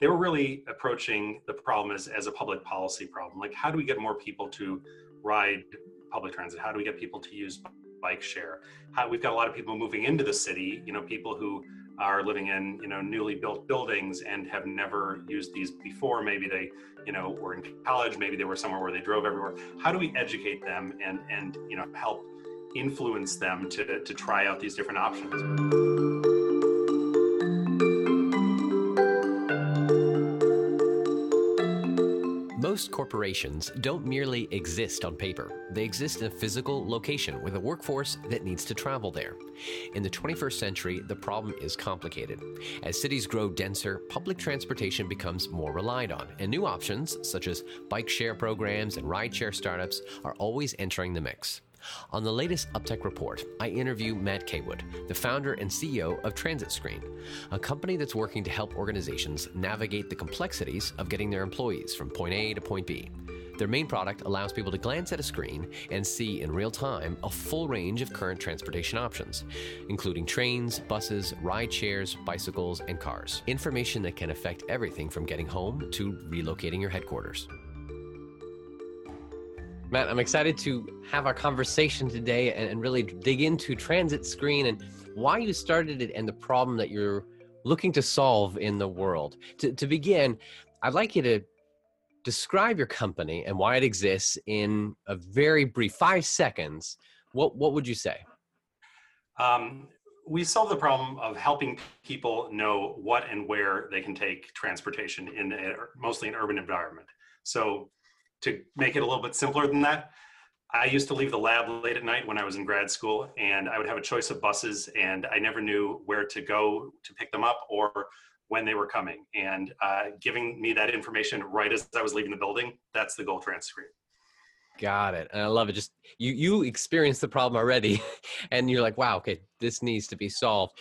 they were really approaching the problem as a public policy problem. Like, how do we get more people to ride public transit? How do we get people to use bike share? We've got a lot of people moving into the city, you know, people who are living in, you know, newly built buildings and have never used these before. Maybe they, you know, were in college, maybe they were somewhere where they drove everywhere. How do we educate them and you know, help influence them to try out these different options? Most corporations don't merely exist on paper. They exist in a physical location with a workforce that needs to travel there. In the 21st century, the problem is complicated. As cities grow denser, public transportation becomes more relied on, and new options, such as bike share programs and rideshare startups, are always entering the mix. On the latest UpTech Report, I interview Matt Caywood, the founder and CEO of Transitscreen, a company that's working to help organizations navigate the complexities of getting their employees from point A to point B. Their main product allows people to glance at a screen and see in real time a full range of current transportation options, including trains, buses, ride shares, bicycles, and cars. Information that can affect everything from getting home to relocating your headquarters. Matt, I'm excited to have our conversation today and really dig into Transitscreen and why you started it and the problem that you're looking to solve in the world. To begin, I'd like you to describe your company and why it exists in a very brief 5 seconds. What would you say? We solve the problem of helping people know what and where they can take transportation in mostly an urban environment. So, to make it a little bit simpler than that, I used to leave the lab late at night when I was in grad school, and I would have a choice of buses, and I never knew where to go to pick them up or when they were coming. And giving me that information right as I was leaving the building, that's the goal Transitscreen. Got it. And I love it. Just you experienced the problem already, and you're like, wow, okay, this needs to be solved.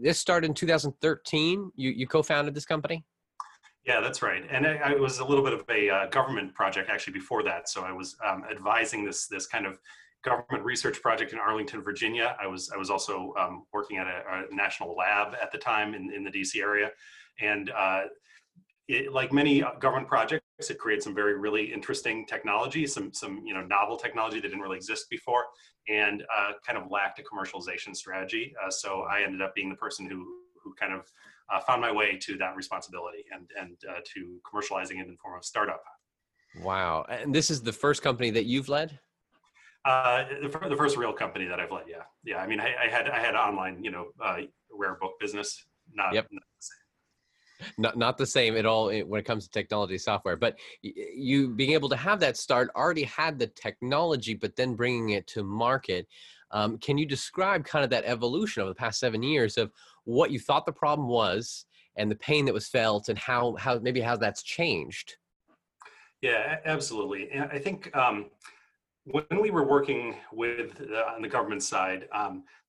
This started in 2013. You co-founded this company? Yeah, that's right. And I was a little bit of a government project actually before that. So I was advising this kind of government research project in Arlington, Virginia. I was also working at a national lab at the time in the DC area. And like many government projects, it created some really interesting technology, some novel technology that didn't really exist before, and kind of lacked a commercialization strategy. So I ended up being the person who kind of found my way to that responsibility and to commercializing it in the form of startup. Wow. And this is the first company that you've led? The first real company that I've led, yeah. Yeah, I mean, I had online, rare book business. Not the same. Not the same at all when it comes to technology software. But you being able to have that start, already had the technology, but then bringing it to market. Can you describe kind of that evolution over the past 7 years of what you thought the problem was and the pain that was felt and how that's changed? Yeah, absolutely. And I think when we were working with on the government side,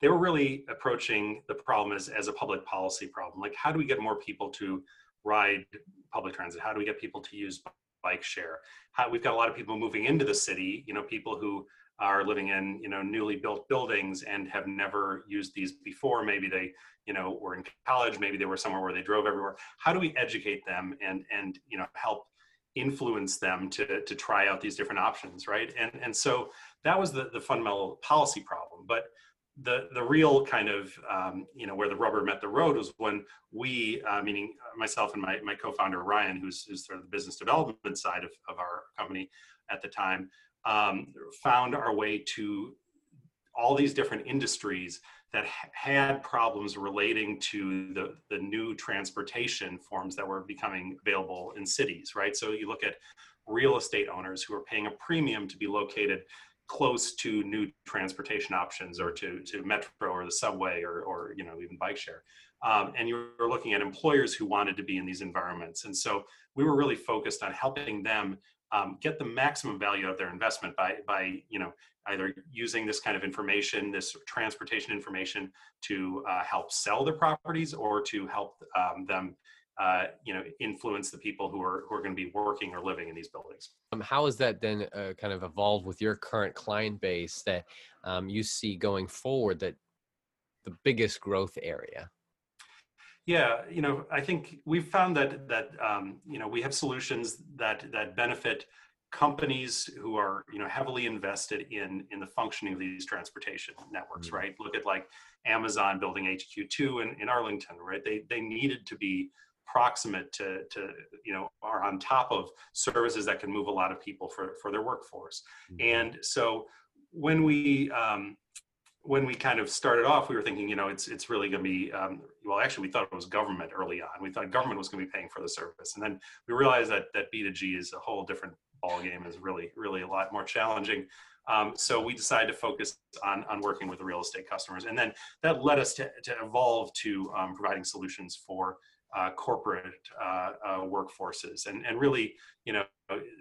they were really approaching the problem as a public policy problem. Like, how do we get more people to ride public transit? How do we get people to use bike share? We've got a lot of people moving into the city, people who are living in newly built buildings and have never used these before. Maybe they were in college, maybe they were somewhere where they drove everywhere. How do we educate them and help influence them to try out these different options, right? And so that was the fundamental policy problem. But the real kind of where the rubber met the road was when we, meaning myself and my co-founder Ryan, who's sort of the business development side of our company at the time, found our way to all these different industries that had problems relating to the new transportation forms that were becoming available in cities, right? So you look at real estate owners who are paying a premium to be located close to new transportation options or to metro or the subway or even bike share. And you were looking at employers who wanted to be in these environments. And so we were really focused on helping them get the maximum value of their investment by either using this kind of information, this transportation information, to help sell their properties or to help them influence the people who are going to be working or living in these buildings. How has that then kind of evolved with your current client base that you see going forward, that the biggest growth area? Yeah, you know, I think we've found that you know, we have solutions that benefit companies who are, you know, heavily invested in the functioning of these transportation networks, right? Look at like Amazon building HQ2 in Arlington, right? They needed to be proximate to you know, are on top of services that can move a lot of people for their workforce. And so when we kind of started off, we were thinking, you know, it's really going to be well, actually we thought it was government early on. We thought government was going to be paying for the service, and then we realized that B2G is a whole different ballgame, is really a lot more challenging. So we decided to focus on working with the real estate customers, and then that led us to evolve to providing solutions for corporate workforces, and really, you know,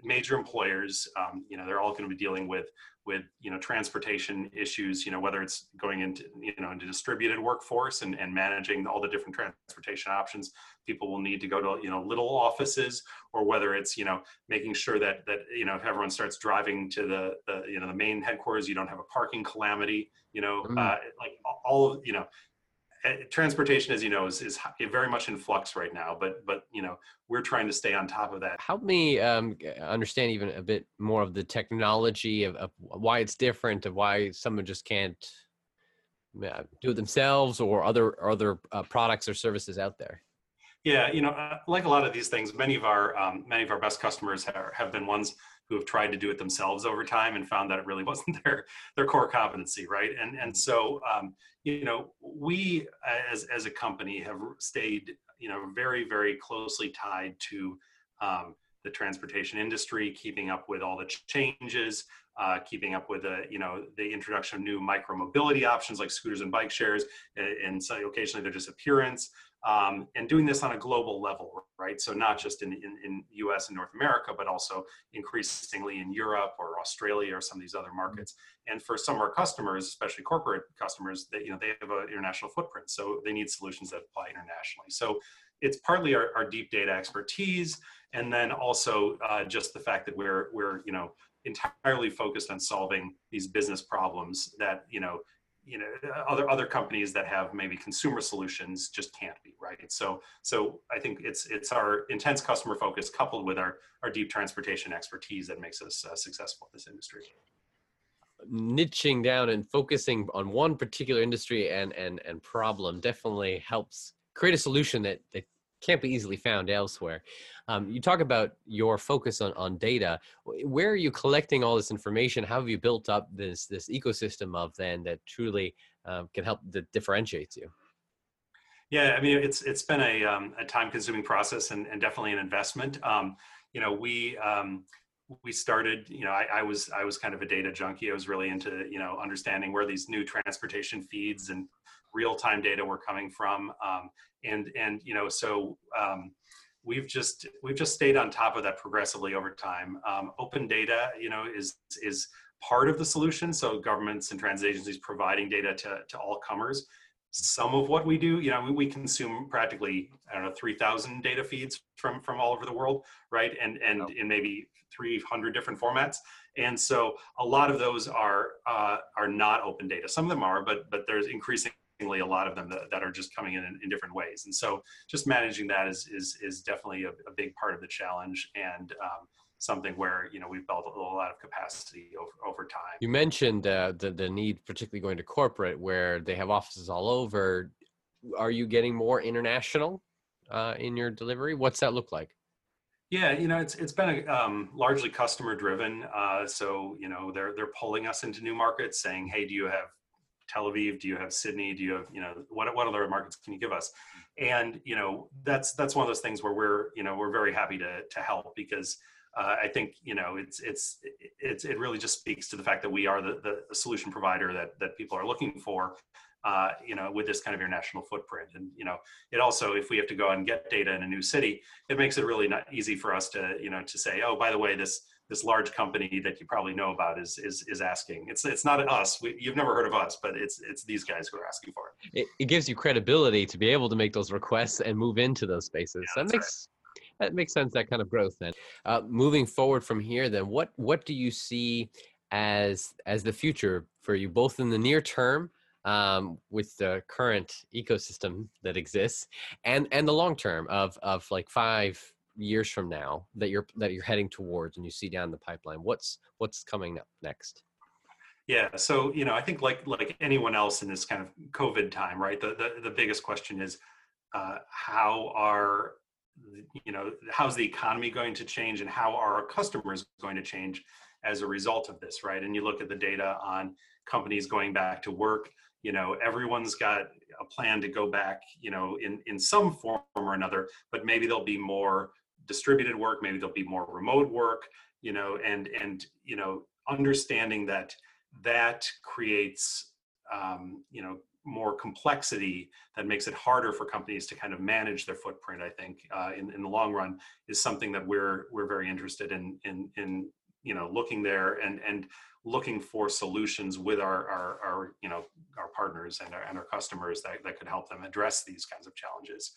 major employers, you know, they're all going to be dealing with, you know, transportation issues, you know, whether it's going into, you know, into distributed workforce and managing all the different transportation options people will need to go to, you know, little offices, or whether it's, you know, making sure that, you know, if everyone starts driving to the you know, the main headquarters, you don't have a parking calamity, you know, like all of, you know, transportation, as you know, is very much in flux right now, but you know, we're trying to stay on top of that. Help me understand even a bit more of the technology of why it's different, of why someone just can't do it themselves, or other products or services out there. Yeah, you know, like a lot of these things, many of our best customers have been ones who have tried to do it themselves over time and found that it really wasn't their core competency, right? And so, you know, we as a company have stayed, you know, very, very closely tied to the transportation industry, keeping up with all the changes, keeping up with the, you know, the introduction of new micromobility options like scooters and bike shares, and so occasionally their disappearance, and doing this on a global level, right? So not just in US and North America, but also increasingly in Europe or Australia or some of these other markets. And for some of our customers, especially corporate customers, that, you know, they have an international footprint, so they need solutions that apply internationally. So it's partly our deep data expertise, and then also just the fact that we're you know, entirely focused on solving these business problems that, you know, other companies that have maybe consumer solutions just can't be, right? So I think it's our intense customer focus coupled with our deep transportation expertise that makes us successful in this industry. Niching down and focusing on one particular industry and problem definitely helps create a solution that can't be easily found elsewhere. You talk about your focus on data. Where are you collecting all this information? How have you built up this ecosystem of then that truly can help that differentiates you? Yeah, I mean, it's been a time-consuming process and definitely an investment. You know, we started, you know, I was kind of a data junkie. I was really into, you know, understanding where these new transportation feeds and real-time data were coming from. And you know, so we've just stayed on top of that progressively over time. Open data, you know, is part of the solution. So governments and transit agencies providing data to all comers. Some of what we do, you know, we consume practically, I don't know, 3,000 data feeds from all over the world, right? And in maybe 300 different formats. And so a lot of those are not open data. Some of them are, but there's increasingly a lot of them that are just coming in different ways. And so just managing that is definitely a big part of the challenge, and something where, you know, we've built a lot of capacity over time. You mentioned the need, particularly going to corporate where they have offices all over. Are you getting more international in your delivery? What's that look like? Yeah, you know, it's been largely customer driven. So, you know, they're pulling us into new markets, saying, hey, do you have Tel Aviv? Do you have Sydney? Do you have, you know, what other markets can you give us? And, you know, that's one of those things where we're very happy to help, because I think, you know, it really just speaks to the fact that we are the solution provider that people are looking for, you know, with this kind of international footprint. And, you know, it also, if we have to go and get data in a new city, it makes it really not easy for us to, you know, to say, oh, by the way, this large company that you probably know about is asking. It's not us. You've never heard of us, but it's these guys who are asking for it. It gives you credibility to be able to make those requests and move into those spaces. Yeah, that makes sense. That kind of growth. Then moving forward from here, then what do you see as the future for you, both in the near term with the current ecosystem that exists, and the long term of like 5 years from now that you're heading towards, and you see down the pipeline, what's coming up next? Yeah, so I think like anyone else in this kind of COVID time, right? The biggest question is how's the economy going to change, and how are our customers going to change as a result of this, right? And you look at the data on companies going back to work. Everyone's got a plan to go back, in some form or another, but maybe there'll be more distributed work, maybe there'll be more remote work, understanding that creates, more complexity that makes it harder for companies to kind of manage their footprint, I think, in the long run, is something that we're very interested in looking there and looking for solutions with our partners and our customers that could help them address these kinds of challenges.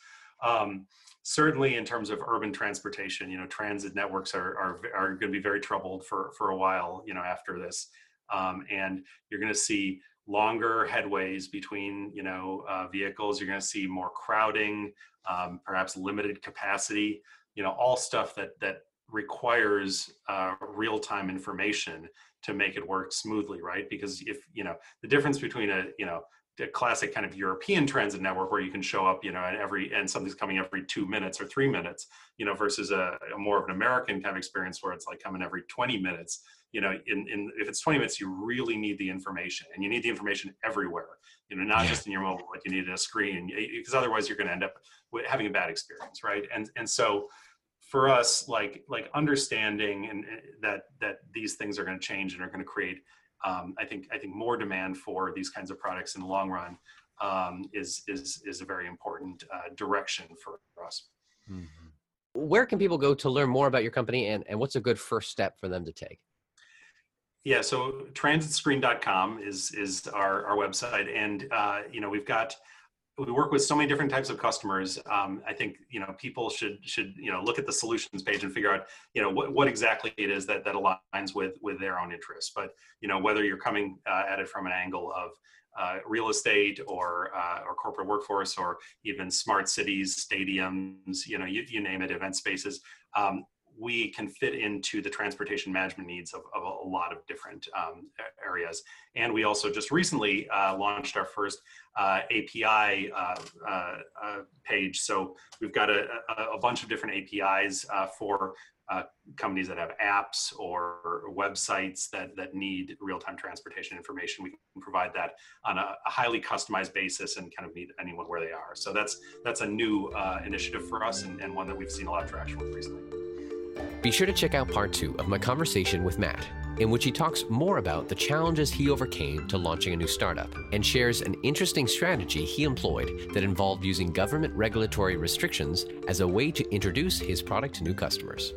Certainly in terms of urban transportation, transit networks are going to be very troubled for a while, after this. And you're going to see longer headways between vehicles. You're going to see more crowding, perhaps limited capacity, all stuff that requires real-time information to make it work smoothly, right? Because if the difference between a classic kind of European transit network where you can show up, and something's coming every 2 minutes or 3 minutes, versus a more of an American kind of experience where it's like coming every 20 minutes. If it's 20 minutes, you really need the information, and you need the information everywhere, not just in your mobile, like you need a screen, because otherwise you're going to end up having a bad experience, right? And so for us, like understanding and that these things are going to change and are going to create, I think more demand for these kinds of products in the long run, is a very important direction for us. Mm-hmm. Where can people go to learn more about your company, and what's a good first step for them to take? Yeah, so transitscreen.com is our website, and we work with so many different types of customers. I think people should look at the solutions page and figure out what exactly it is that aligns with their own interests. But whether you're coming at it from an angle of real estate or corporate workforce, or even smart cities, stadiums, you name it, event spaces. We can fit into the transportation management needs of a lot of different areas. And we also just recently launched our first API page. So we've got a bunch of different APIs for companies that have apps or websites that need real-time transportation information. We can provide that on a highly customized basis and kind of meet anyone where they are. So that's a new initiative for us, and one that we've seen a lot of traction with recently. Be sure to check out part 2 of my conversation with Matt, in which he talks more about the challenges he overcame to launching a new startup, and shares an interesting strategy he employed that involved using government regulatory restrictions as a way to introduce his product to new customers.